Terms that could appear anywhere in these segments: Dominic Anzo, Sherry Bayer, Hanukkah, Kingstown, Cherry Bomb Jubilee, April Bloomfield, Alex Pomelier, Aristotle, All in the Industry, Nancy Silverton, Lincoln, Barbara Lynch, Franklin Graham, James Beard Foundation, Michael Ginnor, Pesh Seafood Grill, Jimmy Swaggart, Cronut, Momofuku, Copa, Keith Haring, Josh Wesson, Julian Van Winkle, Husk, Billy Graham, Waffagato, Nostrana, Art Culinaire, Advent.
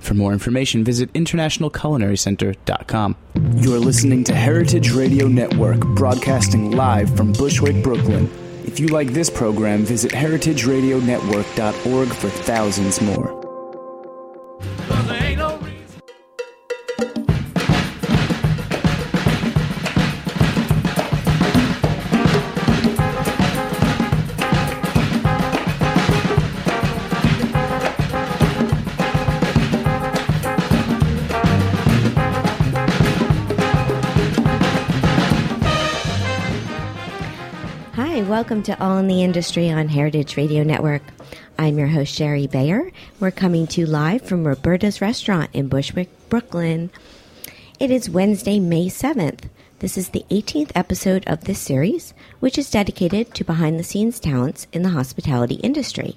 For more information, visit internationalculinarycenter.com. You're listening to Heritage Radio Network, broadcasting live from Bushwick, Brooklyn. If you like this program, visit heritageradionetwork.org for thousands more. Welcome to All in the Industry on Heritage Radio Network. I'm your host, Sherry Bayer. We're coming to you live from Roberta's Restaurant in Bushwick, Brooklyn. It is Wednesday, May 7th. This is the 18th episode of this series, which is dedicated to behind-the-scenes talents in the hospitality industry.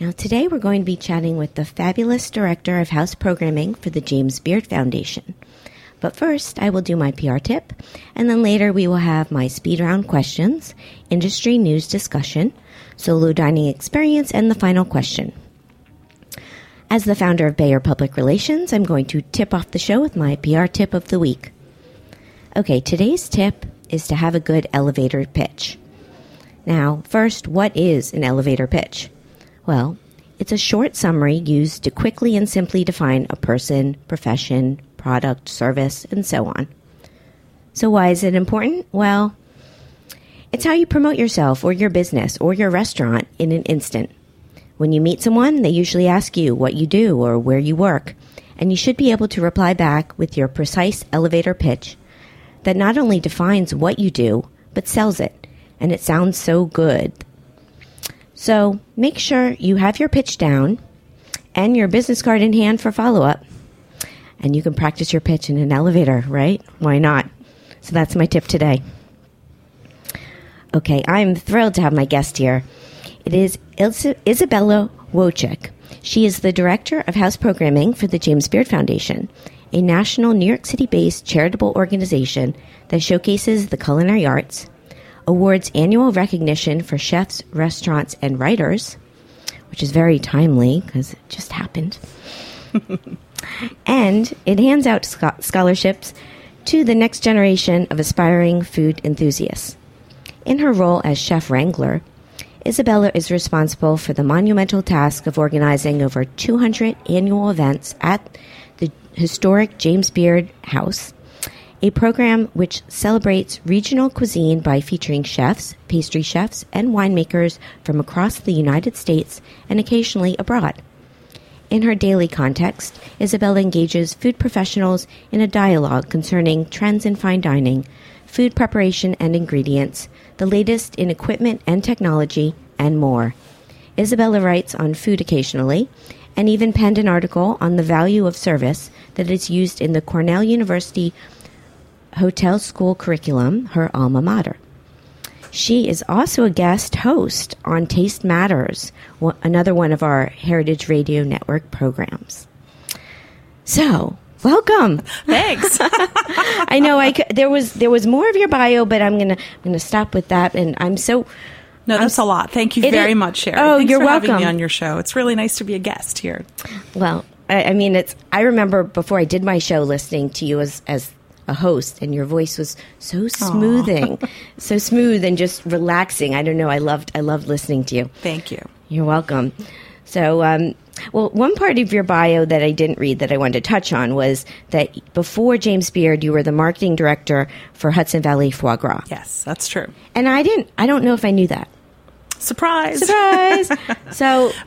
Now, today we're going to be chatting with the fabulous director of house programming for the James Beard Foundation. But first, I will do my PR tip, and then later we will have my speed round questions, industry news discussion, solo dining experience, and the final question. As the founder of Bayer Public Relations, I'm going to tip off the show with my PR tip of the week. Okay, today's tip is to have a good elevator pitch. Now, first, what is an elevator pitch? Well, it's a short summary used to quickly and simply define a person, profession, product, service, and so on. So why is it important? Well, it's how you promote yourself or your business or your restaurant in an instant. When you meet someone, they usually ask you what you do or where you work, and you should be able to reply back with your precise elevator pitch that not only defines what you do, but sells it, and it sounds so good. So make sure you have your pitch down and your business card in hand for follow-up. And you can practice your pitch in an elevator, right? Why not? So that's my tip today. Okay, I'm thrilled to have my guest here. It is Izabela Wojcik. She is the Director of House Programming for the James Beard Foundation, a national New York City-based charitable organization that showcases the culinary arts, awards annual recognition for chefs, restaurants, and writers, which is very timely because it just happened, and it hands out scholarships to the next generation of aspiring food enthusiasts. In her role as chef wrangler, Izabela is responsible for the monumental task of organizing over 200 annual events at the historic James Beard House, a program which celebrates regional cuisine by featuring chefs, pastry chefs, and winemakers from across the United States and occasionally abroad. In her daily context, Izabela engages food professionals in a dialogue concerning trends in fine dining, food preparation and ingredients, the latest in equipment and technology, and more. Izabela writes on food occasionally, and even penned an article on the value of service that is used in the Cornell University Hotel School curriculum, her alma mater. She is also a guest host on Taste Matters, another one of our Heritage Radio Network programs. So, welcome. Thanks. I know there was more of your bio, but I'm gonna stop with that. And I'm so No, that's a lot. Thank you very much, Sherry. Oh, you're welcome. Thanks for having me on your show. It's really nice to be a guest here. Well, I mean, I remember before I did my show listening to you as a host, and your voice was so smoothing, so smooth and just relaxing. I don't know. I loved listening to you. Thank you. You're welcome. So, well, one part of your bio that I didn't read that I wanted to touch on was that before James Beard, you were the marketing director for Hudson Valley Foie Gras. Yes, that's true. And I don't know if I knew that. Surprise. Surprise.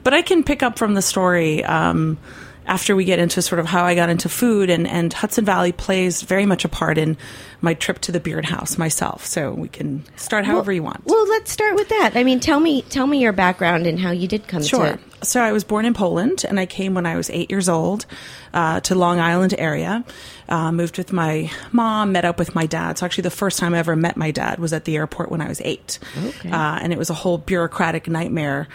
But I can pick up from the story after we get into sort of how I got into food, and Hudson Valley plays very much a part in my trip to the Beard House myself. So we can start however you want. Well, let's start with that. I mean, tell me your background and how you did come to it. Sure. So I was born in Poland, and I came when I was 8 years old to Long Island area. Moved with my mom, met up with my dad. So actually the first time I ever met my dad was at the airport when I was eight. Okay. And it was a whole bureaucratic nightmare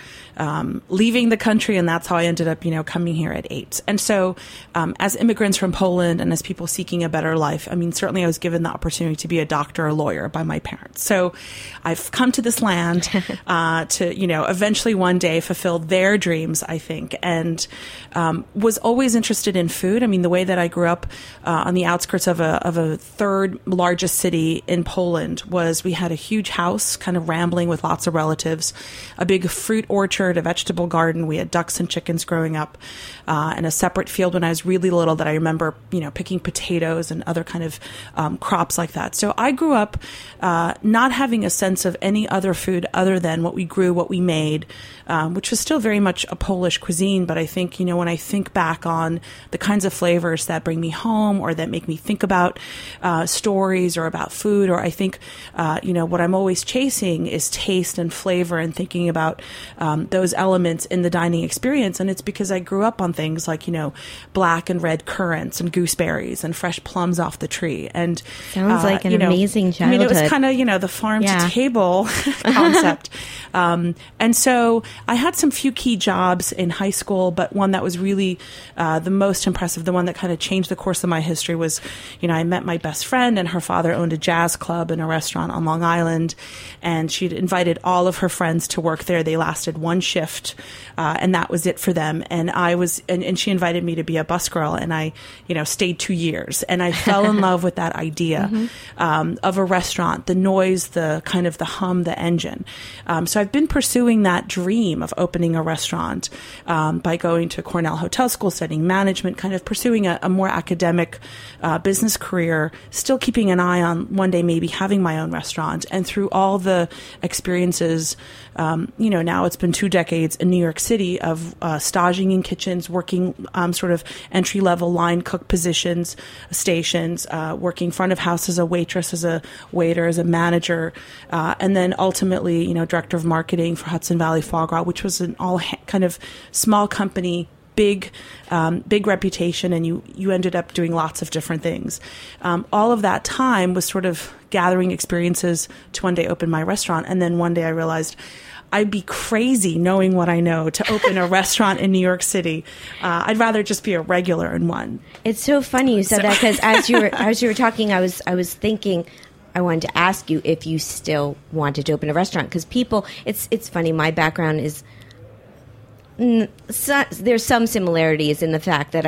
leaving the country, and that's how I ended up, coming here at eight. And so as immigrants from Poland and as people seeking a better life, I mean, certainly I was given the opportunity to be a doctor or lawyer by my parents. So I've come to this land to, eventually one day fulfill their dreams, I think, and was always interested in food. I mean, the way that I grew up on the outskirts of a third largest city in Poland was we had a huge house kind of rambling with lots of relatives, a big fruit orchard, a vegetable garden. We had ducks and chickens growing up, and a separate field when I was really little that I remember, picking potatoes and other kind of crops like that. So I grew up not having a sense of any other food other than what we grew, what we made, which was still very much a Polish cuisine. But I think, when I think back on the kinds of flavors that bring me home or that make me think about stories or about food, or I think, what I'm always chasing is taste and flavor and thinking about those elements in the dining experience. And it's because I grew up on things like, black and red currants and gooseberries and fresh plums off the tree. And sounds like an amazing childhood. I mean, it was kind of, the farm to table concept. And so I had some few key jobs in high school, but one that was really the most impressive, the one that kind of changed the course of my history was, I met my best friend, and her father owned a jazz club and a restaurant on Long Island, and she'd invited all of her friends to work there. They lasted one shift, and that was it for them. And she invited me to be a busgirl, and I, stayed 2 years, and I fell in love with that idea of a restaurant, the noise, the kind of the hum, the engine. So I've been pursuing that dream of opening a restaurant by going to Cornell Hotel School, studying management, kind of pursuing a more academic business career, still keeping an eye on one day maybe having my own restaurant. And through all the experiences, now it's been 2 decades in New York City of staging in kitchens, working sort of entry-level line cook positions, stations, working front of house as a waitress, as a waiter, as a manager, and then ultimately, director of marketing for Hudson Valley Foie Gras, which was an all kind of small company, big reputation, and you ended up doing lots of different things. All of that time was sort of gathering experiences to one day open my restaurant, and then one day I realized I'd be crazy knowing what I know to open a restaurant in New York City. I'd rather just be a regular in one. It's so funny you said that, because as you were talking, I was thinking I wanted to ask you if you still wanted to open a restaurant, because people, it's funny. My background is. So, there's some similarities in the fact that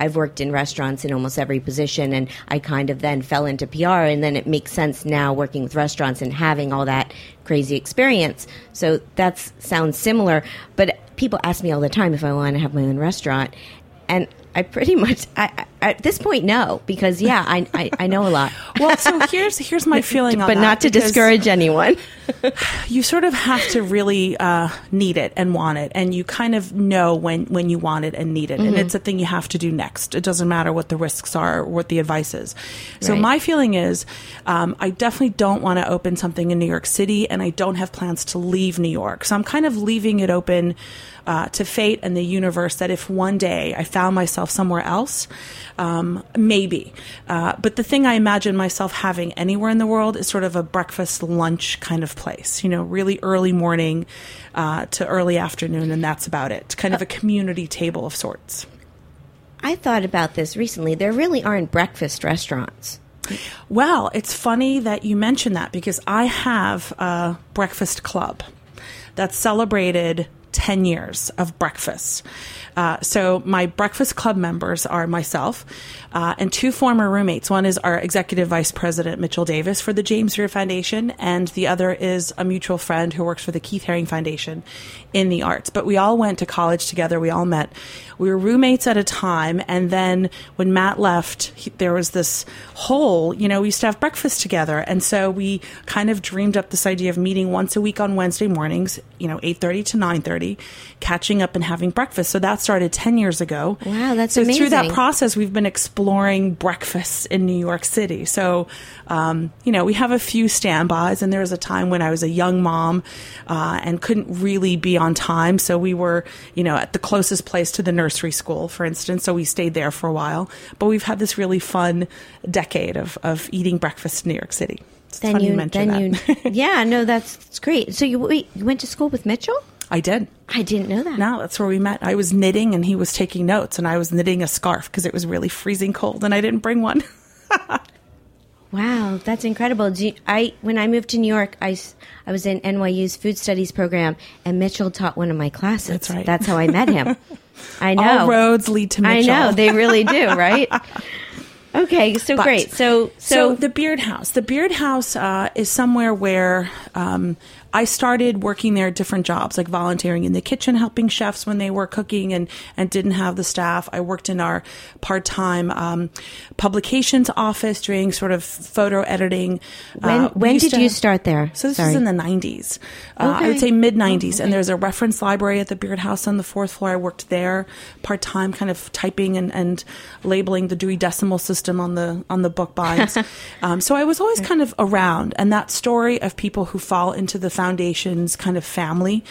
I've worked in restaurants in almost every position, and I kind of then fell into PR, and then it makes sense now working with restaurants and having all that crazy experience. So that sounds similar, but people ask me all the time if I want to have my own restaurant, and I pretty much, I at this point, no, because I know a lot. Well, so here's my feeling on that. But not to discourage anyone. You sort of have to really need it and want it, and you kind of know when you want it and need it, and it's a thing you have to do next. It doesn't matter what the risks are or what the advice is. So my feeling is I definitely don't want to open something in New York City, and I don't have plans to leave New York. So I'm kind of leaving it open to fate and the universe that if one day I found myself somewhere else, maybe. But the thing I imagine myself having anywhere in the world is sort of a breakfast, lunch kind of place, really early morning to early afternoon, and that's about it. Kind of a community table of sorts. I thought about this recently. There really aren't breakfast restaurants. Well, it's funny that you mention that, because I have a breakfast club. that celebrated 10 years of breakfast. So my breakfast club members are myself and two former roommates. One is our executive vice president, Mitchell Davis, for the James Beard Foundation, and the other is a mutual friend who works for the Keith Haring Foundation in the arts. But we all went to college together. We all met. We were roommates at a time, and then when Matt left, there was this whole, you know, we used to have breakfast together, and so we kind of dreamed up this idea of meeting once a week on Wednesday mornings, you know, 8:30 to 9:30, catching up and having breakfast. So that's started 10 years ago. Wow, that's amazing. So through that process, we've been exploring breakfasts in New York City. So, you know, we have a few standbys, and there was a time when I was a young mom and couldn't really be on time. So we were, you know, at the closest place to the nursery school, for instance. So we stayed there for a while. But we've had this really fun decade of eating breakfast in New York City. It's funny you mention that. Yeah, no, that's great. So you went to school with Mitchell? I did. I didn't know that. No, that's where we met. I was knitting and he was taking notes, and I was knitting a scarf because it was really freezing cold and I didn't bring one. Wow, that's incredible. When I moved to New York, I was in NYU's food studies program, and Mitchell taught one of my classes. That's right. That's how I met him. I know. All roads lead to Mitchell. I know, they really do, right? Okay, so great. So the Beard House. The Beard House is somewhere where I started working there at different jobs, like volunteering in the kitchen, helping chefs when they were cooking and didn't have the staff. I worked in our part-time publications office doing sort of photo editing. When did you start there? So this was in the 90s. Okay. I would say mid-90s. Oh, okay. And there's a reference library at the Beard House on the fourth floor. I worked there part-time, kind of typing and labeling the Dewey Decimal System on the book binds. So I was always kind of around. And that story of people who fall into the foundation's kind of family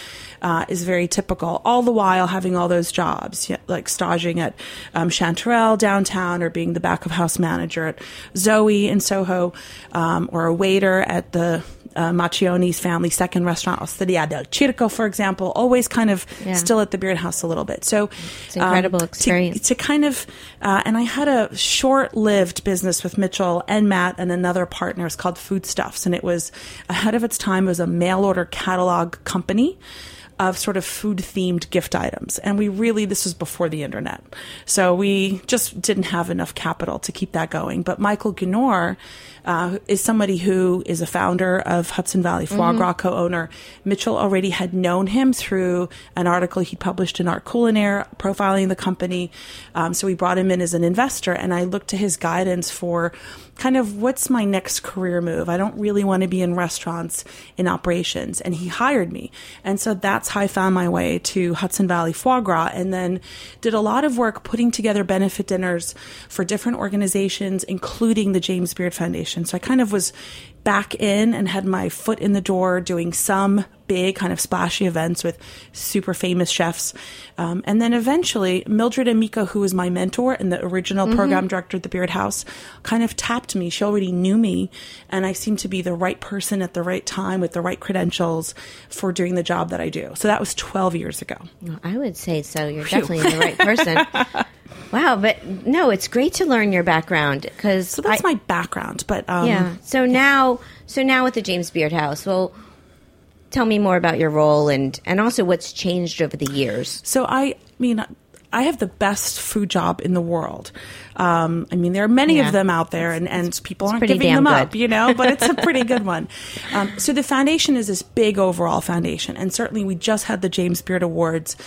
is very typical, all the while having all those jobs, like staging at Chanterelle downtown, or being the back of house manager at Zoe in Soho, or a waiter at the Macchioni's family second restaurant, Osteria del Circo, for example, always kind of still at the Beard House a little bit. So it's an incredible experience. To kind of, and I had a short-lived business with Mitchell and Matt and another partner. It was called Foodstuffs, and it was ahead of its time. It was a mail-order catalog company of sort of food-themed gift items. And this was before the internet. So we just didn't have enough capital to keep that going. But Michael Ginnor is somebody who is a founder of Hudson Valley Foie Gras co-owner. Mitchell already had known him through an article he published in Art Culinaire profiling the company. So we brought him in as an investor, and I looked to his guidance for kind of what's my next career move. I don't really want to be in restaurants, in operations. And he hired me. And so that's how I found my way to Hudson Valley Foie Gras, and then did a lot of work putting together benefit dinners for different organizations, including the James Beard Foundation. So I kind of was back in and had my foot in the door doing some big kind of splashy events with super famous chefs. And then eventually Mildred Amika, who was my mentor and the original program director at the Beard House, kind of tapped me. She already knew me, and I seemed to be the right person at the right time with the right credentials for doing the job that I do. So that was 12 years ago. Well, I would say so. You're definitely the right person. Wow, but no, it's great to learn your background. So that's my background. But yeah. So now with the James Beard House, well, tell me more about your role and also what's changed over the years. So I have the best food job in the world. There are many of them out there, and people aren't giving them up, you know, but it's a pretty good one. So the foundation is this big overall foundation. And certainly we just had the James Beard Awards,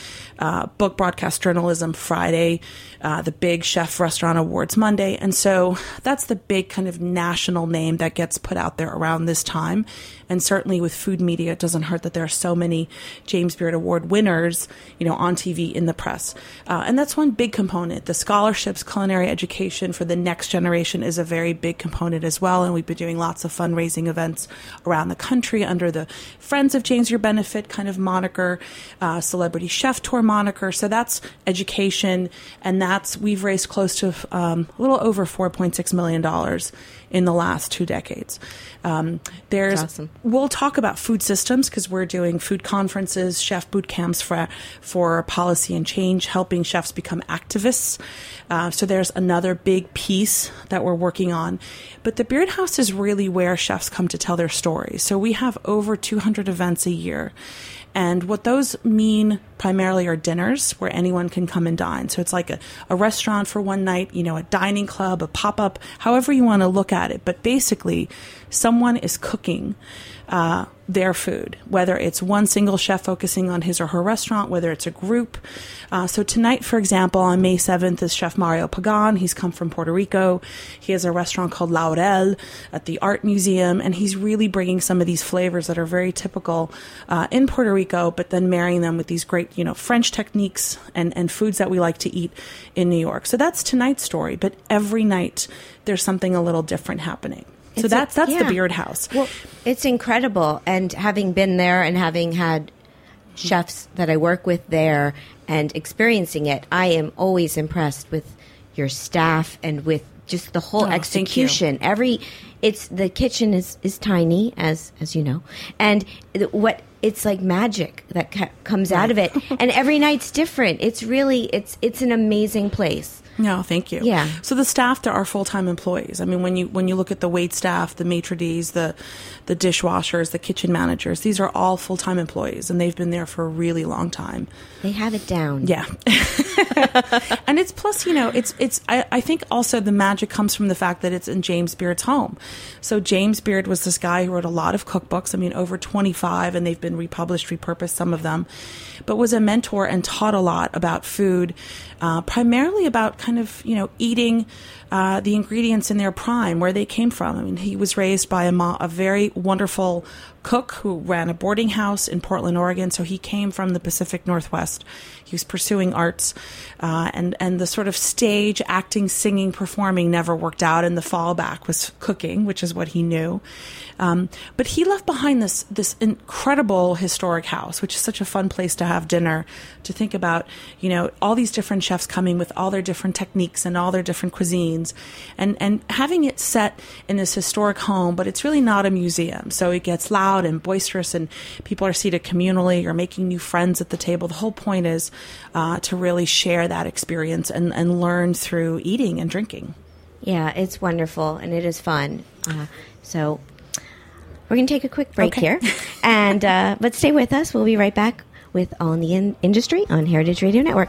book broadcast journalism Friday, the big chef restaurant awards Monday. And so that's the big kind of national name that gets put out there around this time. And certainly with food media, it doesn't hurt that there are so many James Beard Award winners, you know, on TV, in the press. And that's one big component. The scholarships, culinary education for the next generation is a very big component as well. And we've been doing lots of fundraising events around the country under the Friends of James Beard Benefit kind of moniker, Celebrity Chef Tour moniker. So that's education. And we've raised close to a little over $4.6 million in the last 2 decades. There's awesome. We'll talk about food systems because we're doing food conferences, chef boot camps for policy and change, helping chefs become activists. So there's another big piece that we're working on. But the Beard House is really where chefs come to tell their story. So we have over 200 events a year. And what those mean primarily are dinners where anyone can come and dine. So it's like a restaurant for one night, you know, a dining club, a pop-up, however you want to look at it. But basically, someone is cooking their food, whether it's one single chef focusing on his or her restaurant, whether it's a group. So tonight, for example, on May 7th is Chef Mario Pagan. He's come from Puerto Rico. He has a restaurant called Laurel at the Art Museum, and he's really bringing some of these flavors that are very typical in Puerto Rico, but then marrying them with these great, you know, French techniques and foods that we like to eat in New York. So that's tonight's story, but every night there's something a little different happening. So that's the Beard House. Well, it's incredible. And having been there and having had chefs that I work with there and experiencing it, I am always impressed with your staff and with just the whole execution. The kitchen is tiny, as you know, and it's like magic that comes out of it. And every night's different. It's really it's an amazing place. No, thank you. Yeah. So the staff there are full-time employees. I mean, when you look at the wait staff, the maitre d's, the dishwashers, the kitchen managers, these are all full-time employees, and they've been there for a really long time. They have it down. Yeah. And it's plus, you know, it's. I think also the magic comes from the fact that it's in James Beard's home. So James Beard was this guy who wrote a lot of cookbooks. I mean, over 25, and they've been republished, repurposed, some of them, but was a mentor and taught a lot about food, primarily about kind of, you know, eating the ingredients in their prime, where they came from. I mean, he was raised by a very wonderful cook who ran a boarding house in Portland, Oregon. So he came from the Pacific Northwest. He was pursuing arts, and the sort of stage acting, singing, performing never worked out, and the fallback was cooking, which is what he knew. But he left behind this incredible historic house, which is such a fun place to have dinner, to think about, you know, all these different chefs coming with all their different techniques and all their different cuisines, and having it set in this historic home, but it's really not a museum. So it gets loud and boisterous, and people are seated communally or making new friends at the table. The whole point is to really share that experience and learn through eating and drinking. Yeah, it's wonderful, and it is fun. So we're going to take a quick break here, and but stay with us. We'll be right back with All in the Industry on Heritage Radio Network.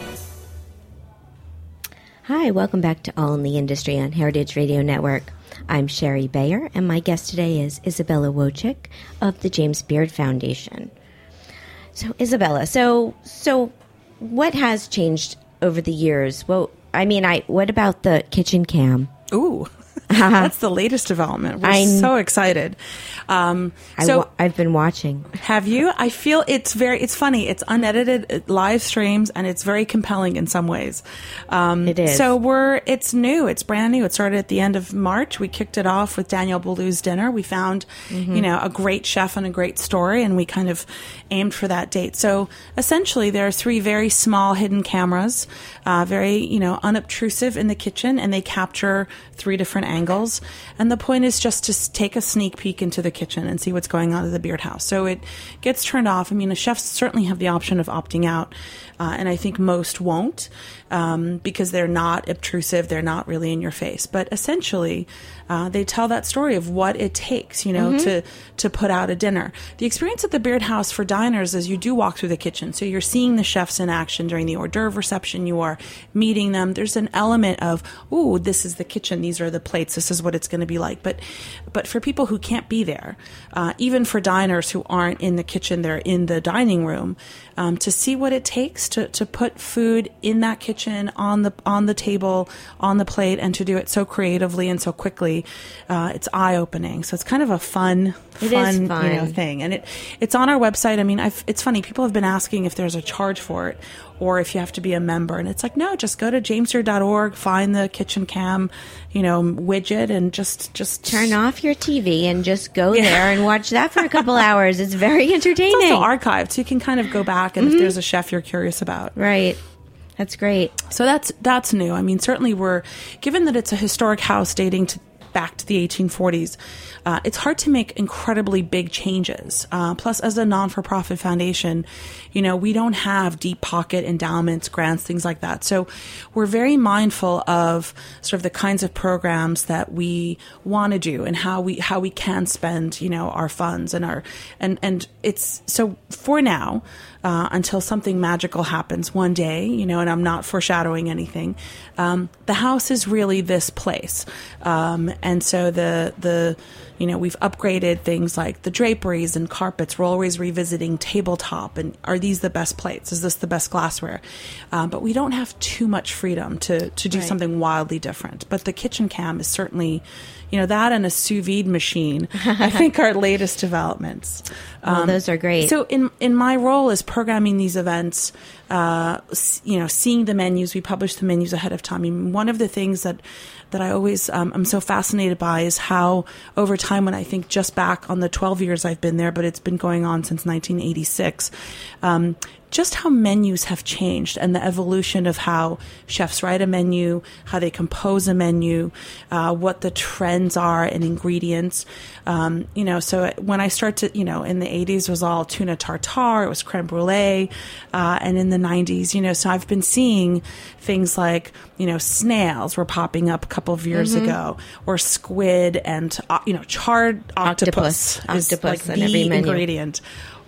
Hi, welcome back to All in the Industry on Heritage Radio Network. I'm Sherry Bayer, and my guest today is Izabela Wojcik of the James Beard Foundation. So, Izabela, so what has changed over the years? Well, I mean, what about the kitchen cam? Ooh. That's the latest development. We're so excited. I've been watching. Have you? I feel it's funny. It's unedited, it live streams, and it's very compelling in some ways. It is. So it's new. It's brand new. It started at the end of March. We kicked it off with Daniel Boulud's dinner. We found, you know, a great chef and a great story, and we kind of aimed for that date. So essentially, there are 3 very small hidden cameras, very, you know, unobtrusive in the kitchen, and they capture 3 different angles. angles. And the point is just to take a sneak peek into the kitchen and see what's going on at the Beard House. So it gets turned off. I mean, the chefs certainly have the option of opting out. And I think most won't because they're not obtrusive. They're not really in your face. But essentially, they tell that story of what it takes, you know, to put out a dinner. The experience at the Beard House for diners is you do walk through the kitchen. So you're seeing the chefs in action during the hors d'oeuvre reception. You are meeting them. There's an element of, ooh, this is the kitchen. These are the plates. This is what it's going to be like. But for people who can't be there, even for diners who aren't in the kitchen, they're in the dining room, to see what it takes to put food in that kitchen, on the table, on the plate, and to do it so creatively and so quickly. It's eye-opening. So it's kind of a fun you know, thing. And it's on our website. I mean, it's funny. People have been asking if there's a charge for it or if you have to be a member. And it's like, no, just go to jamesbeard.org, find the kitchen cam, you know, widget, and just turn off your TV and just go there and watch that for a couple hours. It's very entertaining. It's also archived, so you can kind of go back and if there's a chef you're curious about. Right. That's great. So that's new. I mean, certainly we're, given that it's a historic house dating back to the 1840s, it's hard to make incredibly big changes. Plus, as a non-for-profit foundation, you know, we don't have deep pocket endowments, grants, things like that. So we're very mindful of sort of the kinds of programs that we want to do and how we can spend, you know, our funds and and it's so for now. Until something magical happens one day, you know, and I'm not foreshadowing anything. The house is really this place. And so the you know, we've upgraded things like the draperies and carpets. We're always revisiting tabletop and are these the best plates? Is this the best glassware? But we don't have too much freedom to do something wildly different. But the kitchen cam is certainly, you know, that and a sous vide machine, I think, are latest developments. Well, those are great. So in my role as programming these events, you know, seeing the menus, we publish the menus ahead of time. I mean, one of the things that I always I'm so fascinated by is how over time, when I think just back on the 12 years I've been there, but it's been going on since 1986, just how menus have changed and the evolution of how chefs write a menu, how they compose a menu, what the trends are in ingredients. You know, so when I start to, you know, in the 80s was all tuna tartare, it was creme brulee, and in the 90s, you know, so I've been seeing things like, you know, snails were popping up a couple of years ago, or squid and, you know, charred octopus is like the every menu. Ingredient.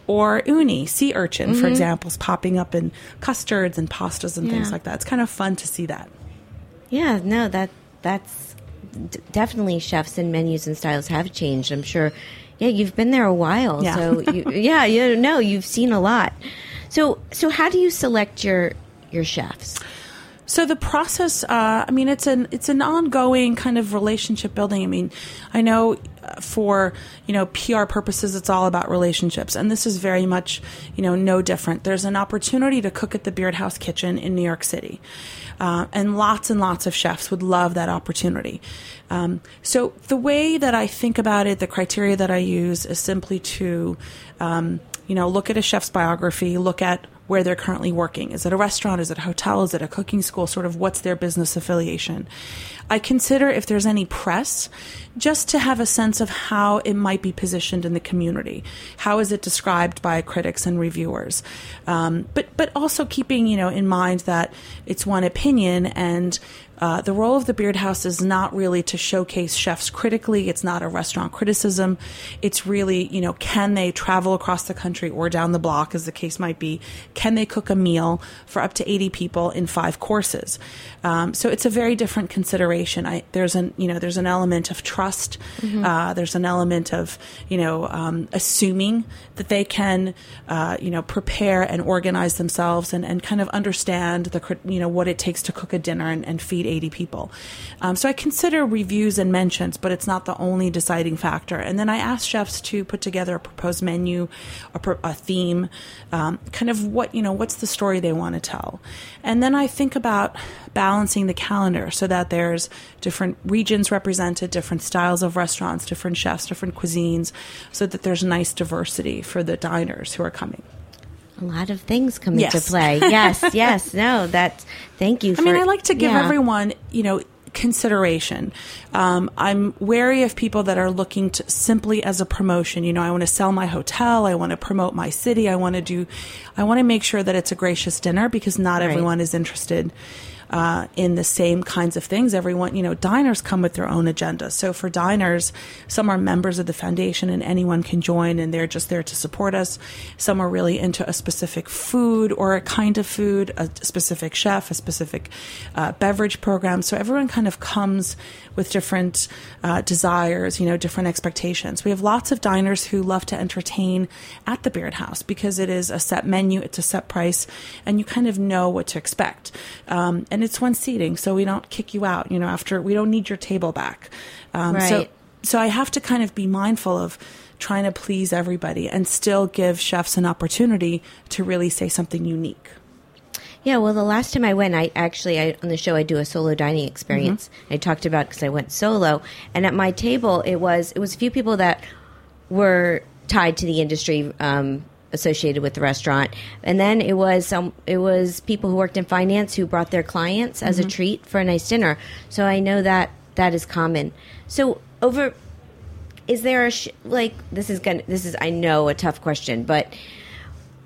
Or uni, sea urchin, for example, is popping up in custards and pastas and things like that. It's kind of fun to see that. Yeah, no, that's definitely chefs and menus and styles have changed, I'm sure. Yeah, you've been there a while, so you've seen a lot. So how do you select your chefs? So the process, I mean, it's an ongoing kind of relationship building. I mean, I know for, you know, PR purposes, it's all about relationships. And this is very much, you know, no different. There's an opportunity to cook at the Beard House Kitchen in New York City. And lots of chefs would love that opportunity. So the way that I think about it, the criteria that I use is simply to, you know, look at a chef's biography, look at where they're currently working. Is it a restaurant? Is it a hotel? Is it a cooking school? Sort of what's their business affiliation? I consider if there's any press, just to have a sense of how it might be positioned in the community. How is it described by critics and reviewers? But also keeping, you know, in mind that it's one opinion, and the role of the Beard House is not really to showcase chefs critically. It's not a restaurant criticism. It's really, you know, can they travel across the country or down the block, as the case might be? Can they cook a meal for up to 80 people in 5 courses? So it's a very different consideration. There's an element of trust. There's an element of, you know, assuming that they can, you know, prepare and organize themselves and kind of understand the, you know, what it takes to cook a dinner and feed 80 people. So I consider reviews and mentions, but it's not the only deciding factor. And then I ask chefs to put together a proposed menu, a theme, kind of what, you know, what's the story they want to tell. And then I think about balancing the calendar so that there's different regions represented, different styles of restaurants, different chefs, different cuisines, so that there's nice diversity for the diners who are coming. A lot of things come into play. Yes. No, that's, thank you for, I mean, I like to give everyone, you know, consideration. I'm wary of people that are looking to simply as a promotion. You know, I want to sell my hotel. I want to promote my city. I want to make sure that it's a gracious dinner, because not everyone is interested in the same kinds of things. Everyone, you know, diners come with their own agenda. So for diners, some are members of the foundation and anyone can join and they're just there to support us. Some are really into a specific food or a kind of food, a specific chef, a specific beverage program. So everyone kind of comes with different desires, you know, different expectations. We have lots of diners who love to entertain at the Beard House because it is a set menu, it's a set price, and you kind of know what to expect. And it's one seating, so we don't kick you out, you know, after we don't need your table back. So I have to kind of be mindful of trying to please everybody and still give chefs an opportunity to really say something unique. Yeah, well, the last time I went, I actually on the show, I do a solo dining experience. Mm-hmm. I talked about because I went solo. And at my table, it was a few people that were tied to the industry, associated with the restaurant, and then it was people who worked in finance who brought their clients as mm-hmm. a treat for a nice dinner. So I know that is common. So is there this is I know a tough question, but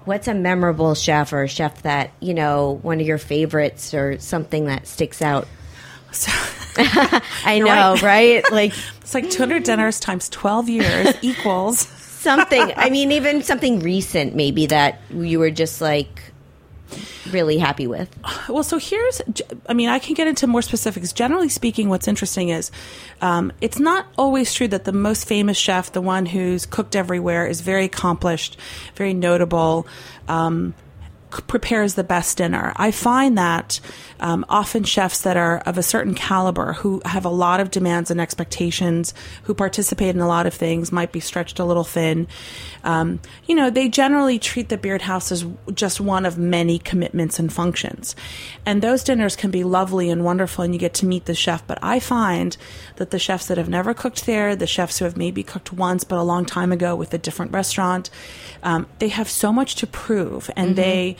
what's a memorable chef or a chef that you know, one of your favorites or something that sticks out? So, I know, right? Like it's like 200 dinners times 12 years equals. Something, I mean, even something recent maybe that you were just like really happy with. Well, so I can get into more specifics. Generally speaking, what's interesting is it's not always true that the most famous chef, the one who's cooked everywhere, is very accomplished, very notable, prepares the best dinner. I find that often chefs that are of a certain caliber, who have a lot of demands and expectations, who participate in a lot of things, might be stretched a little thin. You know, they generally treat the Beard House as just one of many commitments and functions. And those dinners can be lovely and wonderful, and you get to meet the chef. But I find that the chefs that have never cooked there, the chefs who have maybe cooked once but a long time ago with a different restaurant, they have so much to prove, and mm-hmm. they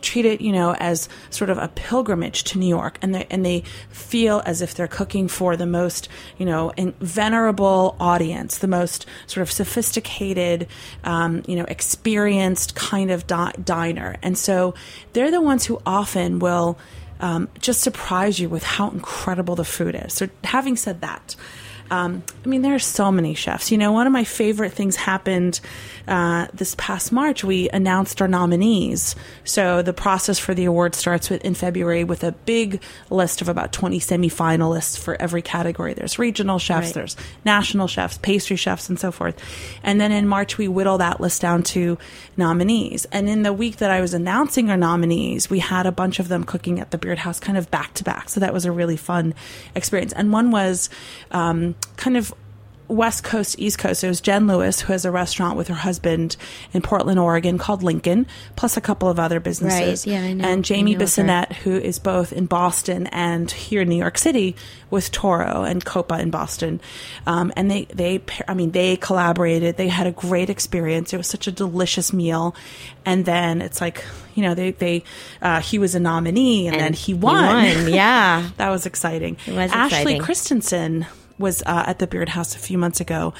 treat it, you know, as sort of a pilgrimage to New York, and they feel as if they're cooking for the most, you know, venerable audience, the most sort of sophisticated, you know, experienced kind of diner, and so they're the ones who often will just surprise you with how incredible the food is. So, having said that. I mean, there are so many chefs. You know, one of my favorite things happened this past March. We announced our nominees. So the process for the award starts in February with a big list of about 20 semifinalists for every category. There's regional chefs, there's national chefs, pastry chefs, and so forth. And then in March, we whittle that list down to nominees. And in the week that I was announcing our nominees, we had a bunch of them cooking at the Beard House kind of back to back. So that was a really fun experience. And one was kind of West Coast, East Coast. It was Jen Lewis, who has a restaurant with her husband in Portland, Oregon, called Lincoln, plus a couple of other businesses. Right. Yeah, I know. And Jamie Bissonnette, who is both in Boston and here in New York City with Toro and Copa in Boston. And they collaborated. They had a great experience. It was such a delicious meal. And then it's like, you know, he was a nominee and then he won. Yeah. That was exciting. It was Ashley exciting. Christensen was at the Beard House a few months ago,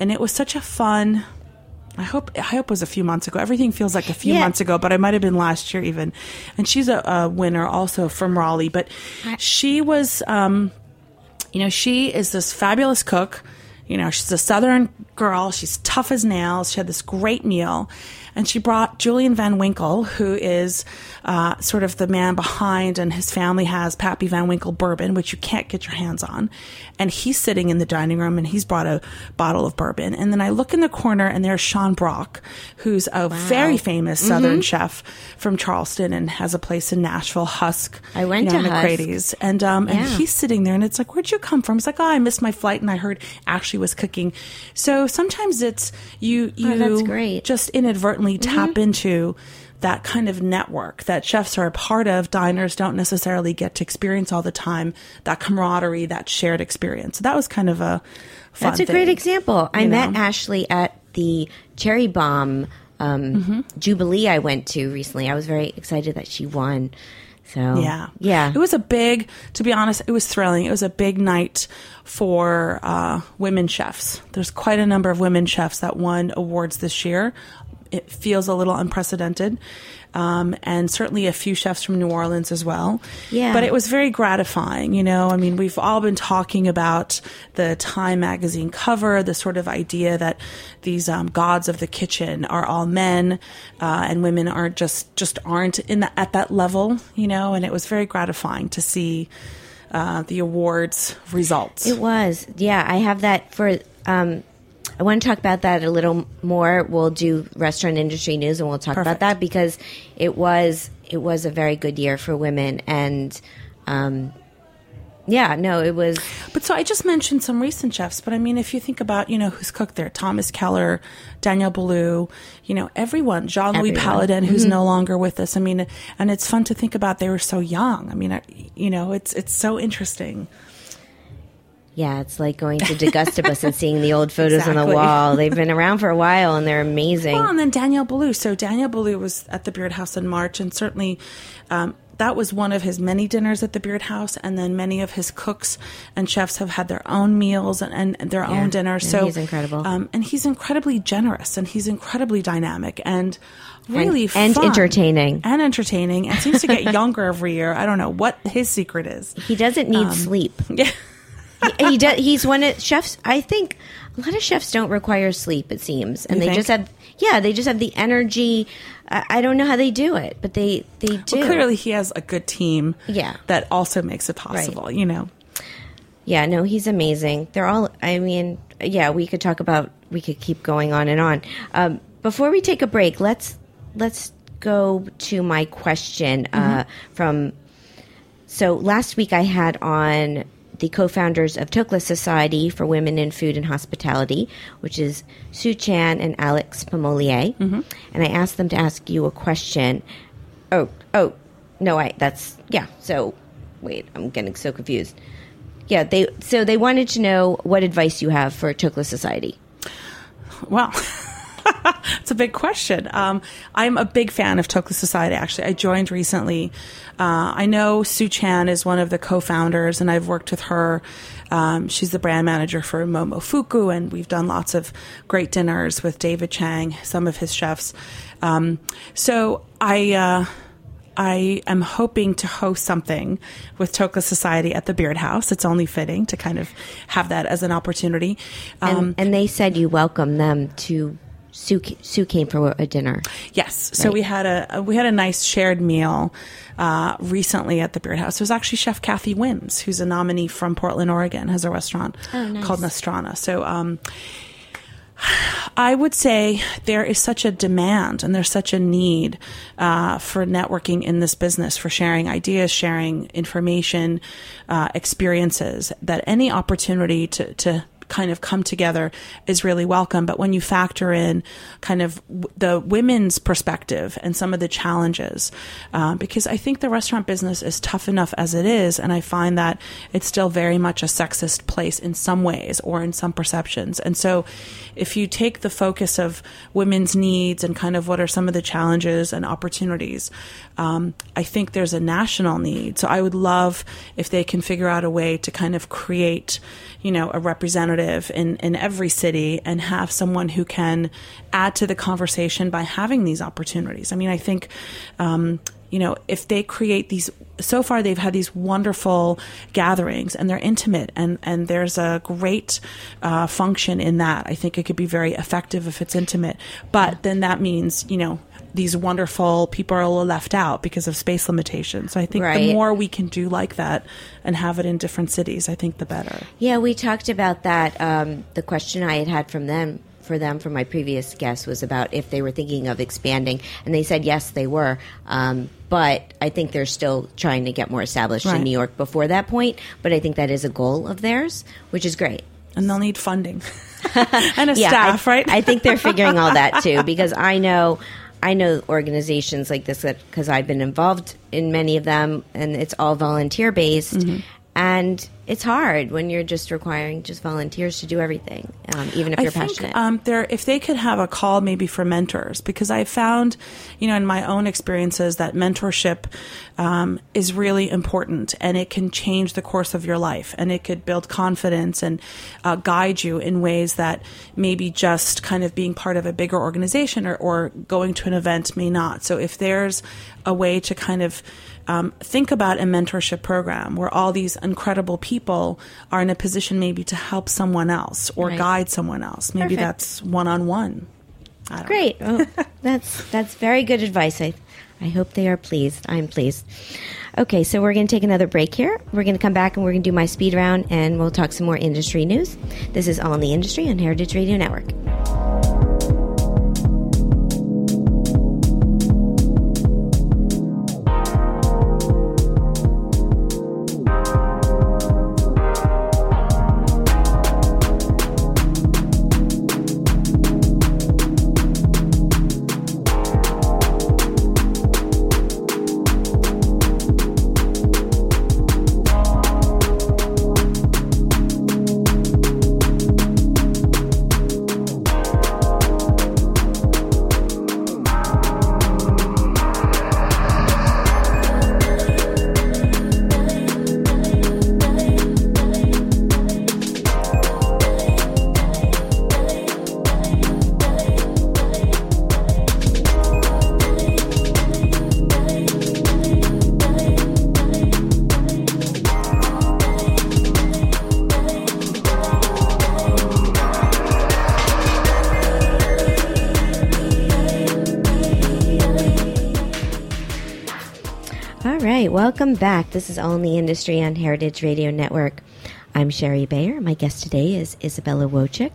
and it was such a fun. I hope it was a few months ago. Everything feels like a few months ago, but it might have been last year even. And she's a winner also from Raleigh, but she was, you know, she is this fabulous cook. You know, she's a Southern girl. She's tough as nails. She had this great meal. And she brought Julian Van Winkle, who is sort of the man behind, and his family has Pappy Van Winkle bourbon, which you can't get your hands on. And he's sitting in the dining room, and he's brought a bottle of bourbon. And then I look in the corner, and there's Sean Brock, who's a very famous Southern chef from Charleston and has a place in Nashville, Husk. I went to McCrady's. And he's sitting there, and it's like, where'd you come from? It's like, oh, I missed my flight, and I heard Ashley was cooking. So sometimes it's you just inadvertently tap into that kind of network that chefs are a part of. Diners don't necessarily get to experience all the time, that camaraderie, that shared experience. So that was kind of a fun That's a thing. Great example. I met Ashley at the Cherry Bomb Jubilee I went to recently. I was very excited that she won. So yeah, it was a big, to be honest, it was thrilling. It was a big night for women chefs. There's quite a number of women chefs that won awards this year. It feels a little unprecedented, and certainly a few chefs from New Orleans as well. Yeah. But it was very gratifying, you know. I mean, we've all been talking about the Time magazine cover, the sort of idea that these gods of the kitchen are all men, and women aren't just aren't in the, at that level, you know. And it was very gratifying to see the awards results. It was, yeah. I have that for. I want to talk about that a little more. We'll do restaurant industry news and we'll talk about that, because it was a very good year for women. And yeah, no, it was. But so I just mentioned some recent chefs, but I mean, if you think about, you know, who's cooked there, Thomas Keller, Daniel Boulud, you know, everyone, Jean-Louis Paladin, who's no longer with us. I mean, and it's fun to think about, they were so young. I mean, you know, it's so interesting. Yeah, it's like going to Degustibus and seeing the old photos on the wall. They've been around for a while, and they're amazing. Well, and then Daniel Boulud. So Daniel Boulud was at the Beard House in March, and certainly that was one of his many dinners at the Beard House. And then many of his cooks and chefs have had their own meals and their own dinners. So he's incredible. And he's incredibly generous, and he's incredibly dynamic, and really fun. And entertaining. And entertaining. And seems to get younger every year. I don't know what his secret is. He doesn't need sleep. Yeah. He's one of chefs. I think a lot of chefs don't require sleep, it seems, and they just have the energy. I don't know how they do it, but they do. Well, clearly, he has a good team. Yeah, that also makes it possible. Right. You know. Yeah, no, he's amazing. They're all. I mean, yeah, we could keep going on and on. Before we take a break, let's go to my question from. So last week I had on the co-founders of Tokla Society for Women in Food and Hospitality, which is Sue Chan and Alex Pomelier. Mm-hmm. And I asked them to ask you a question. I'm getting so confused. Yeah, they wanted to know what advice you have for Tokla Society. Well, it's a big question. I'm a big fan of Tokla Society, actually. I joined recently. I know Sue Chan is one of the co-founders, and I've worked with her. She's the brand manager for Momofuku, and we've done lots of great dinners with David Chang, some of his chefs. So I am hoping to host something with Tokla Society at the Beard House. It's only fitting to kind of have that as an opportunity. And they said you welcome them to... Sue came for a dinner. Yes. Right. So we had a nice shared meal recently at the Beard House. It was actually Chef Kathy Wims, who's a nominee from Portland, Oregon, has a restaurant called Nostrana. So I would say there is such a demand and there's such a need for networking in this business, for sharing ideas, sharing information, experiences, that any opportunity to kind of come together is really welcome. But when you factor in kind of the women's perspective and some of the challenges, because I think the restaurant business is tough enough as it is, and I find that it's still very much a sexist place in some ways or in some perceptions. And so if you take the focus of women's needs and kind of what are some of the challenges and opportunities, I think there's a national need. So I would love if they can figure out a way to kind of create, you know, a representative in every city and have someone who can add to the conversation by having these opportunities. I mean, I think, you know, if they create these, so far they've had these wonderful gatherings and they're intimate and there's a great function in that. I think it could be very effective if it's intimate, but then that means, you know, these wonderful people are all left out because of space limitations. So I think the more we can do like that and have it in different cities, I think the better. Yeah, we talked about that. The question I had from them, from my previous guest, was about if they were thinking of expanding. And they said, yes, they were. But I think they're still trying to get more established in New York before that point. But I think that is a goal of theirs, which is great. And they'll need funding and a staff, right? I think they're figuring all that, too, because I know organizations like this because I've been involved in many of them, and it's all volunteer based. Mm-hmm. And it's hard when you're just requiring just volunteers to do everything, even if you're passionate. If they could have a call maybe for mentors, because I found, in my own experiences that mentorship is really important, and it can change the course of your life, and it could build confidence and guide you in ways that maybe just kind of being part of a bigger organization or going to an event may not. So if there's a way to kind of think about a mentorship program where all these incredible people are in a position maybe to help someone else or guide someone else. Maybe that's one-on-one. Great. Oh, that's very good advice. I hope they are pleased. I'm pleased. Okay, so we're going to take another break here. We're going to come back and we're going to do my speed round, and we'll talk some more industry news. This is All in the Industry on Heritage Radio Network. Welcome back. This is All in the Industry on Heritage Radio Network. I'm Sherry Bayer. My guest today is Izabela Wojcik.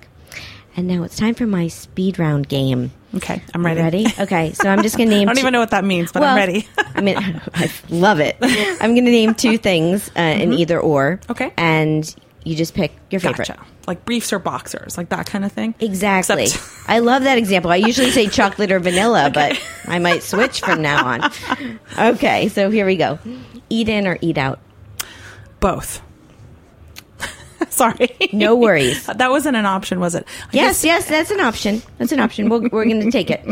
And now it's time for my speed round game. Okay, I'm ready. Okay, so I'm just going to name... I don't even know what that means, but I'm ready. I mean, I love it. I'm going to name two things in either or. Okay. And you just pick your favorite. Gotcha. Like briefs or boxers, like that kind of thing? Exactly. I love that example. I usually say chocolate or vanilla, but I might switch from now on. Okay, so here we go. Eat in or eat out? Both. Sorry. No worries. That wasn't an option, was it? Yes, that's an option. That's an option. We're going to take it.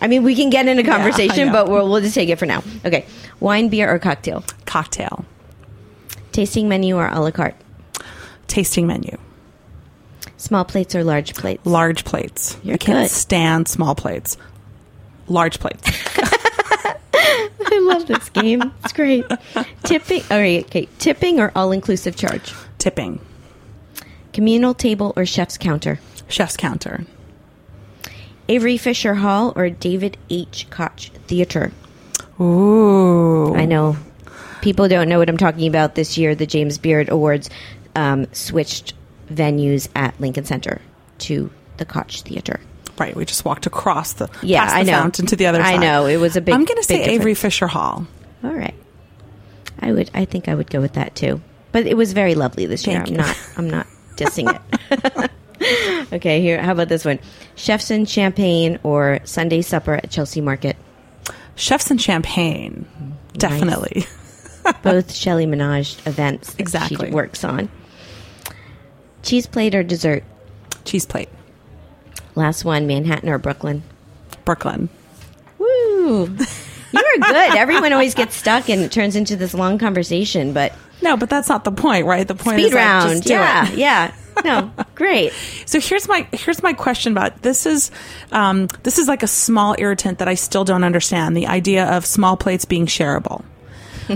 I mean, we can get in a conversation, but we'll just take it for now. Okay. Wine, beer, or cocktail? Cocktail. Tasting menu or a la carte? Tasting menu. Small plates or large plates? Large plates. I can't stand small plates. Large plates. I love this game. It's great. Tipping. All right. Okay. Tipping or all-inclusive charge? Tipping. Communal table or chef's counter? Chef's counter. Avery Fisher Hall or David H. Koch Theater? Ooh. I know. People don't know what I'm talking about. This year, the James Beard Awards switched venues at Lincoln Center to the Koch Theater. Right, we just walked across the fountain to the other side. I know, it was a big. I'm going to say Avery Fisher Hall. All right, I think I would go with that too. But it was very lovely this year. I'm not dissing it. Okay, here. How about this one? Chefs and champagne or Sunday supper at Chelsea Market? Chefs and champagne, definitely. Nice. Both Shelley Minaj events that she works on. Cheese plate or dessert? Cheese plate. Last one, Manhattan or Brooklyn? Brooklyn. Woo! You are good. Everyone always gets stuck and it turns into this long conversation, but... No, but that's not the point, right? The point is round. Like, just do it. Yeah. No, great. So here's my question about this is like a small irritant that I still don't understand, the idea of small plates being shareable.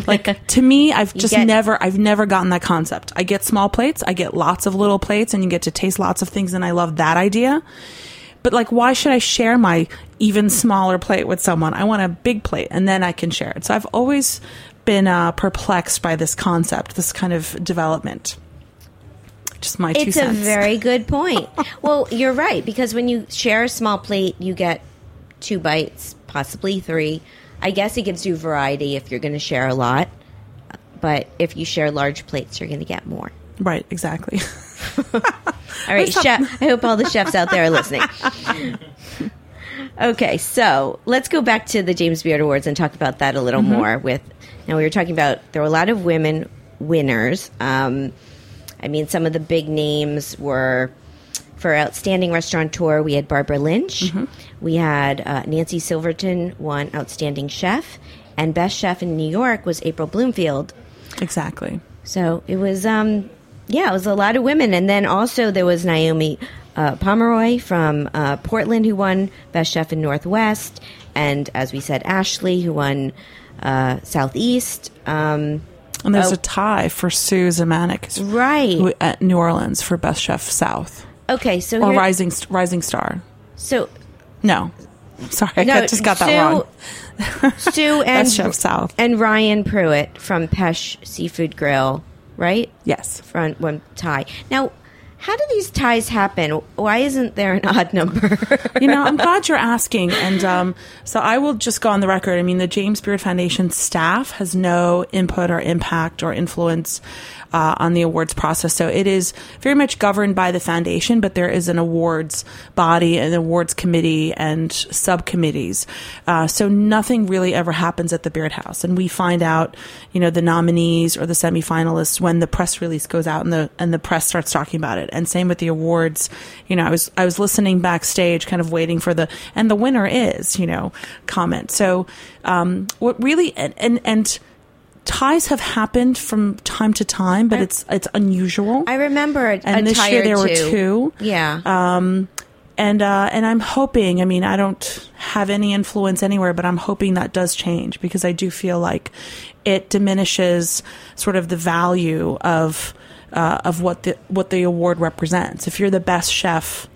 Like, to me, I've never gotten that concept. I get small plates, I get lots of little plates, and you get to taste lots of things, and I love that idea. But, like, why should I share my even smaller plate with someone? I want a big plate, and then I can share it. So I've always been perplexed by this concept, this kind of development. Just my two cents. It's a very good point. Well, you're right, because when you share a small plate, you get 2 bites, possibly 3. I guess it gives you variety if you're going to share a lot, but if you share large plates, you're going to get more. Right, exactly. All right, I hope all the chefs out there are listening. Okay, so let's go back to the James Beard Awards and talk about that a little more. Now we were talking about there were a lot of women winners. I mean, some of the big names were, for Outstanding Restaurateur, we had Barbara Lynch. Mm-hmm. We had Nancy Silverton won Outstanding Chef. And Best Chef in New York was April Bloomfield. Exactly. So it was, yeah, it was a lot of women. And then also there was Naomi Pomeroy from Portland, who won Best Chef in Northwest. And as we said, Ashley, who won Southeast. And there's a tie for Sue Zemanek, right, at New Orleans for Best Chef South. Okay, so or Rising Star. So no, sorry, no, I just got that wrong. Sue and Best Chef South and Ryan Pruitt from Pesh Seafood Grill, right? Yes, front one tie. Now, how do these ties happen? Why isn't there an odd number? You know, I'm glad you're asking. And so I will just go on the record. I mean, the James Beard Foundation staff has no input or impact or influence on the awards process. So it is very much governed by the foundation, but there is an awards body, an awards committee, and subcommittees. So nothing really ever happens at the Beard House. And we find out, you know, the nominees or the semifinalists when the press release goes out and the press starts talking about it. And same with the awards. You know, I was listening backstage, kind of waiting for the winner is, you know, comment. So what really and ties have happened from time to time, but it's unusual. I remember and this year there were two. Yeah. And I'm hoping, I mean, I don't have any influence anywhere, but I'm hoping that does change, because I do feel like it diminishes sort of the value of what the award represents. If you're the best chef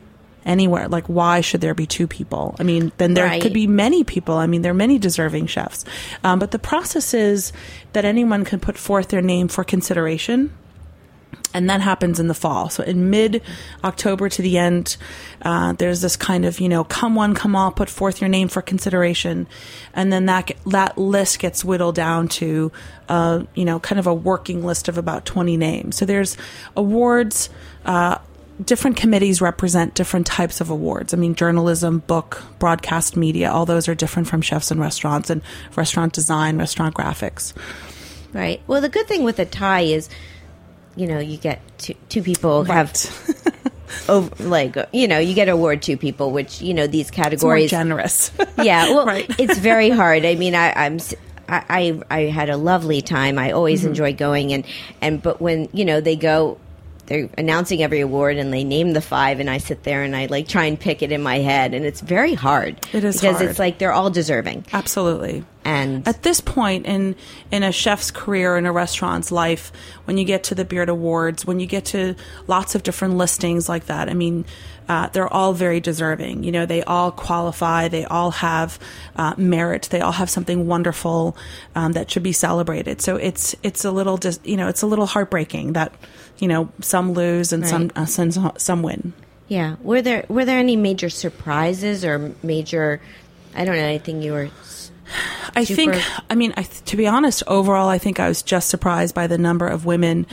anywhere, like, why should there be two people? I mean, then there could be many people. I mean, there are many deserving chefs. But the process is that anyone can put forth their name for consideration, and that happens in the fall. So in mid-October to the end, there's this kind of, you know, come one, come all, put forth your name for consideration. And then that list gets whittled down to, you know, kind of a working list of about 20 names. So there's awards, different committees represent different types of awards. I mean, journalism, book, broadcast media, all those are different from chefs and restaurant design, restaurant graphics. Right. Well, the good thing with a tie is, you know, you get two people have, like, you know, you get award two people, which, you know, these categories. It's more generous. Yeah, well, It's very hard. I mean, I had a lovely time. I always enjoy going, but when, you know, they're announcing every award and they name the five, and I sit there and I like try and pick it in my head, and it's very hard. It is because it's like they're all deserving. Absolutely. And at this point in a chef's career, in a restaurant's life, when you get to the Beard Awards, when you get to lots of different listings like that, I mean, they're all very deserving. You know, they all qualify. They all have merit. They all have something wonderful that should be celebrated. So it's a little it's a little heartbreaking that, you know, some lose and some win. Yeah. Were there any major surprises or major? I don't know, anything you were. To be honest, overall, I think I was just surprised by the number of women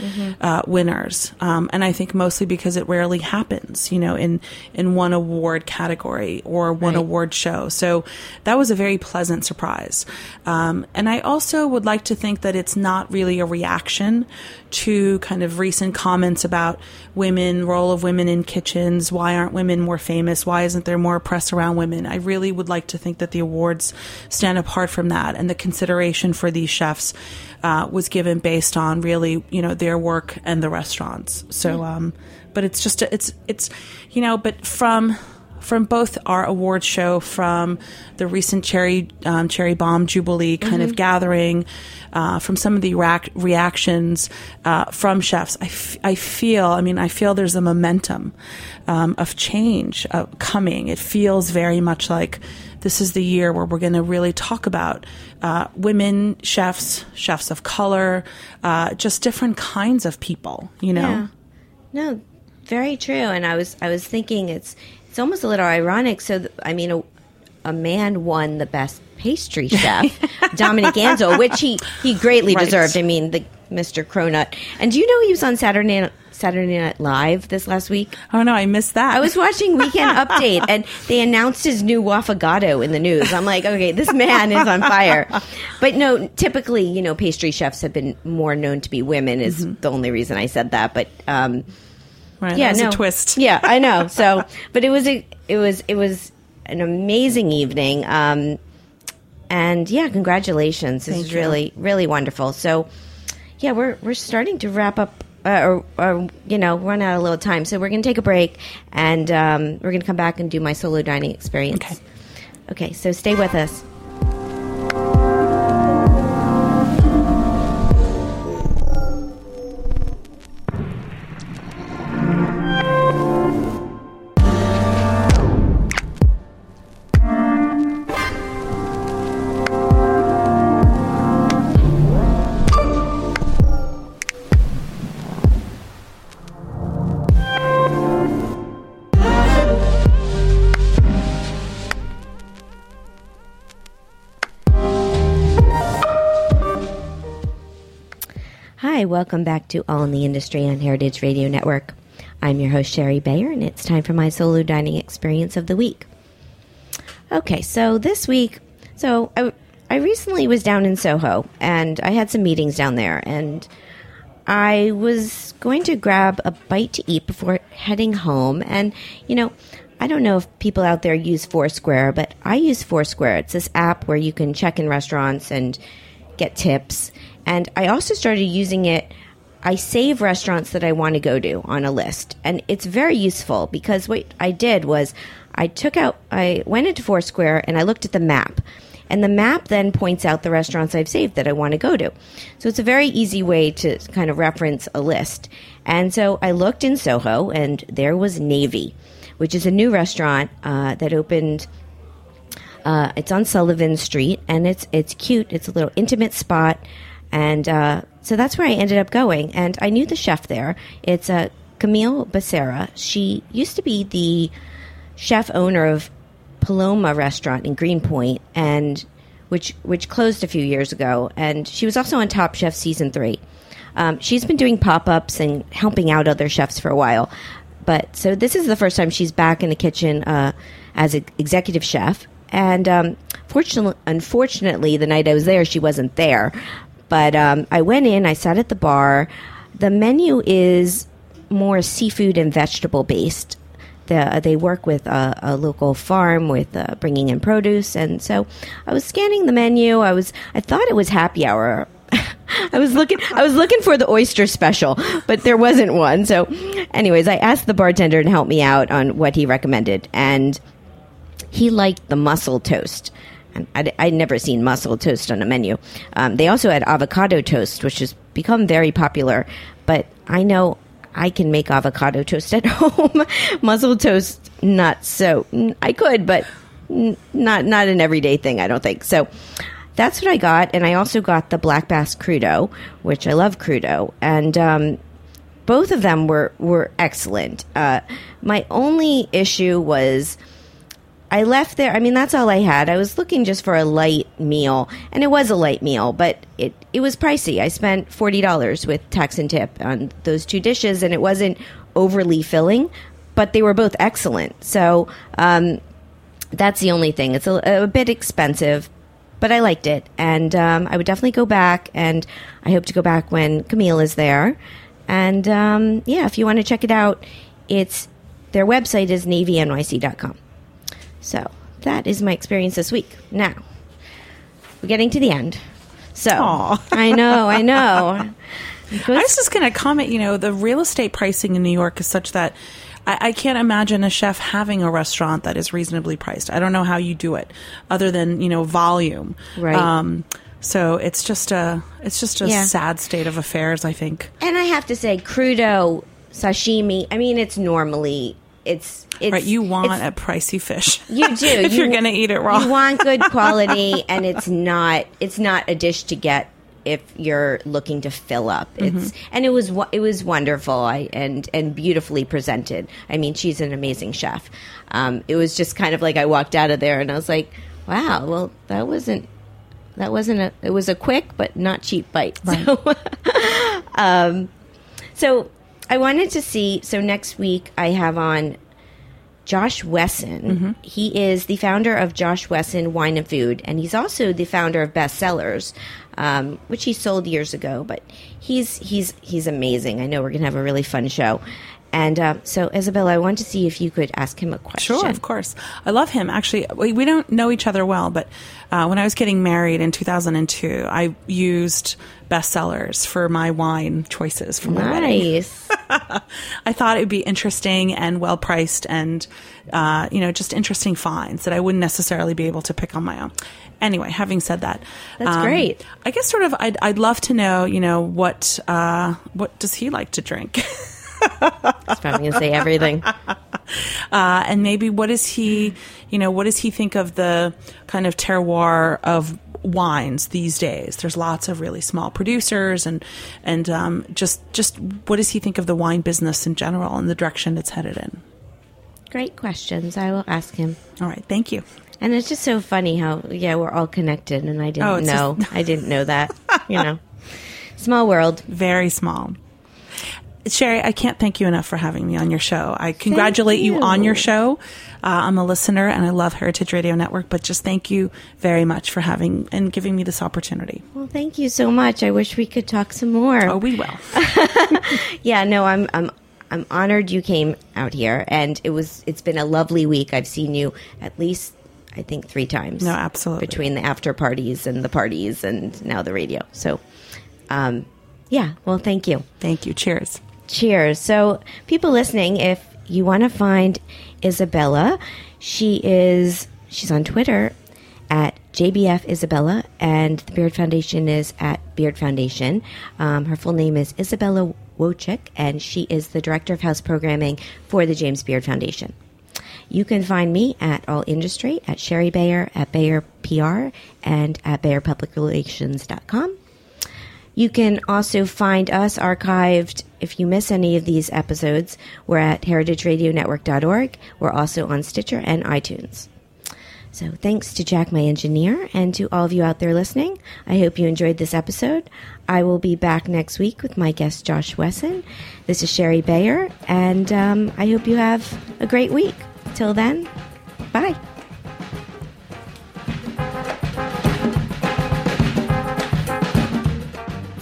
winners. And I think mostly because it rarely happens, you know, in one award category or one award show. So that was a very pleasant surprise. And I also would like to think that it's not really a reaction to kind of recent comments about women, role of women in kitchens, why aren't women more famous, why isn't there more press around women. I really would like to think that the awards stand apart from that, and the consideration for these chefs was given based on really, you know, their work and the restaurants. So, but it's just it's you know, but from both our award show, from the recent Cherry Bomb Jubilee kind of gathering, from some of the reactions from chefs, I feel there's a momentum of change coming. It feels very much like this is the year where we're going to really talk about women chefs, chefs of color, just different kinds of people, you know? Yeah. No, very true. And I was thinking it's almost a little ironic. So, I mean, a man won the best pastry chef, Dominic Anzo, which he greatly deserved. I mean, the Mr. Cronut. And do you know he was on Saturday Night Live this last week? Oh, no, I missed that. I was watching Weekend Update, and they announced his new Waffagato in the news. I'm like, okay, this man is on fire. But no, typically, you know, pastry chefs have been more known to be women is the only reason I said that. But right, yeah, that was a twist. Yeah, I know. So, but it was an amazing evening. And yeah, congratulations. This is really, really wonderful. So yeah, we're starting to wrap up. Run out of a little time. So we're going to take a break, and we're going to come back and do my solo dining experience. Okay, so stay with us. Welcome back to All in the Industry on Heritage Radio Network. I'm your host, Sherry Bayer, and it's time for my solo dining experience of the week. Okay, so this week, I recently was down in Soho, and I had some meetings down there, and I was going to grab a bite to eat before heading home. And, you know, I don't know if people out there use Foursquare, but I use Foursquare. It's this app where you can check in restaurants and get tips. And I also started using it. I save restaurants that I want to go to on a list. And it's very useful because what I did was I went into Foursquare and I looked at the map. And the map then points out the restaurants I've saved that I want to go to. So it's a very easy way to kind of reference a list. And so I looked in Soho, and there was Navy, which is a new restaurant that opened. It's on Sullivan Street, and it's cute. It's a little intimate spot. And so that's where I ended up going. And I knew the chef there. It's Camille Becerra. She used to be the chef owner of Paloma Restaurant in Greenpoint, and which closed a few years ago. And she was also on Top Chef Season 3. She's been doing pop-ups and helping out other chefs for a while. But so this is the first time she's back in the kitchen as an executive chef. And unfortunately, the night I was there, she wasn't there. But I went in, I sat at the bar. The menu is more seafood and vegetable based. They work with a local farm with bringing in produce. And so I was scanning the menu. I thought it was happy hour. I was looking for the oyster special, but there wasn't one. So anyways, I asked the bartender to help me out on what he recommended. And he liked the mussel toast. I'd never seen mussel toast on a menu. They also had avocado toast, which has become very popular. But I know I can make avocado toast at home. Mussel toast, not so. I could, but not an everyday thing, I don't think. So that's what I got. And I also got the black bass crudo, which I love crudo. And both of them were excellent. My only issue was I left there. I mean, that's all I had. I was looking just for a light meal, and it was a light meal, but it was pricey. I spent $40 with tax and tip on those two dishes, and it wasn't overly filling, but they were both excellent. So that's the only thing. It's a bit expensive, but I liked it, and I would definitely go back, and I hope to go back when Camille is there. And yeah, if you want to check it out, their website is navynyc.com. So that is my experience this week. Now, we're getting to the end. So, I know. I was just going to comment, you know, the real estate pricing in New York is such that I can't imagine a chef having a restaurant that is reasonably priced. I don't know how you do it other than, you know, volume. Right. So it's just a sad state of affairs, I think. And I have to say, crudo, sashimi, I mean, it's normally... It's right. You want a pricey fish. You do. If you're going to eat it raw. You want good quality, and it's not a dish to get if you're looking to fill up. It's and it was wonderful and beautifully presented. I mean, she's an amazing chef. It was just kind of like I walked out of there and I was like, wow, well, that wasn't it was a quick but not cheap bite. Right. So, so I wanted to see. So next week I have on Josh Wesson. He is the founder of Josh Wesson Wine and Food, and he's also the founder of Best Sellers, which he sold years ago. But he's amazing. I know we're gonna have a really fun show. And so, Izabela, I want to see if you could ask him a question. Sure, of course. I love him. Actually, we don't know each other well, but when I was getting married in 2002, I used Bestsellers for my wine choices for my wedding. I thought it would be interesting and well-priced and, just interesting finds that I wouldn't necessarily be able to pick on my own. Anyway, having said that. That's great. I guess sort of I'd love to know, what does he like to drink? He's probably going to say everything. And maybe what does he think of the kind of terroir of wines these days? There's lots of really small producers and what does he think of the wine business in general and the direction it's headed in? Great questions. I will ask him. All right. Thank you. And it's just so funny how, we're all connected and I didn't know. I didn't know that, Small world. Very small. Sherry, I can't thank you enough for having me on your show. I congratulate you on your show. I'm a listener and I love Heritage Radio Network, but just thank you very much for having and giving me this opportunity. Well, thank you so much. I wish we could talk some more. Oh, we will. I'm honored you came out here, and it's been a lovely week. I've seen you at least, I think, 3 times. No, absolutely. Between the after parties and the parties and now the radio. So, well, thank you. Thank you. Cheers. Cheers. So, people listening, if you want to find Izabela, she's on Twitter at JBFIzabela, and the Beard Foundation is at Beard Foundation. Her full name is Izabela Wojcik, and she is the Director of House Programming for the James Beard Foundation. You can find me at All Industry, at Sherry Bayer, at Bayer PR, and at BayerPublicRelations.com. You can also find us archived. If you miss any of these episodes, we're at heritageradionetwork.org. We're also on Stitcher and iTunes. So thanks to Jack, my engineer, and to all of you out there listening. I hope you enjoyed this episode. I will be back next week with my guest, Josh Wesson. This is Sherry Bayer, and I hope you have a great week. Till then, bye.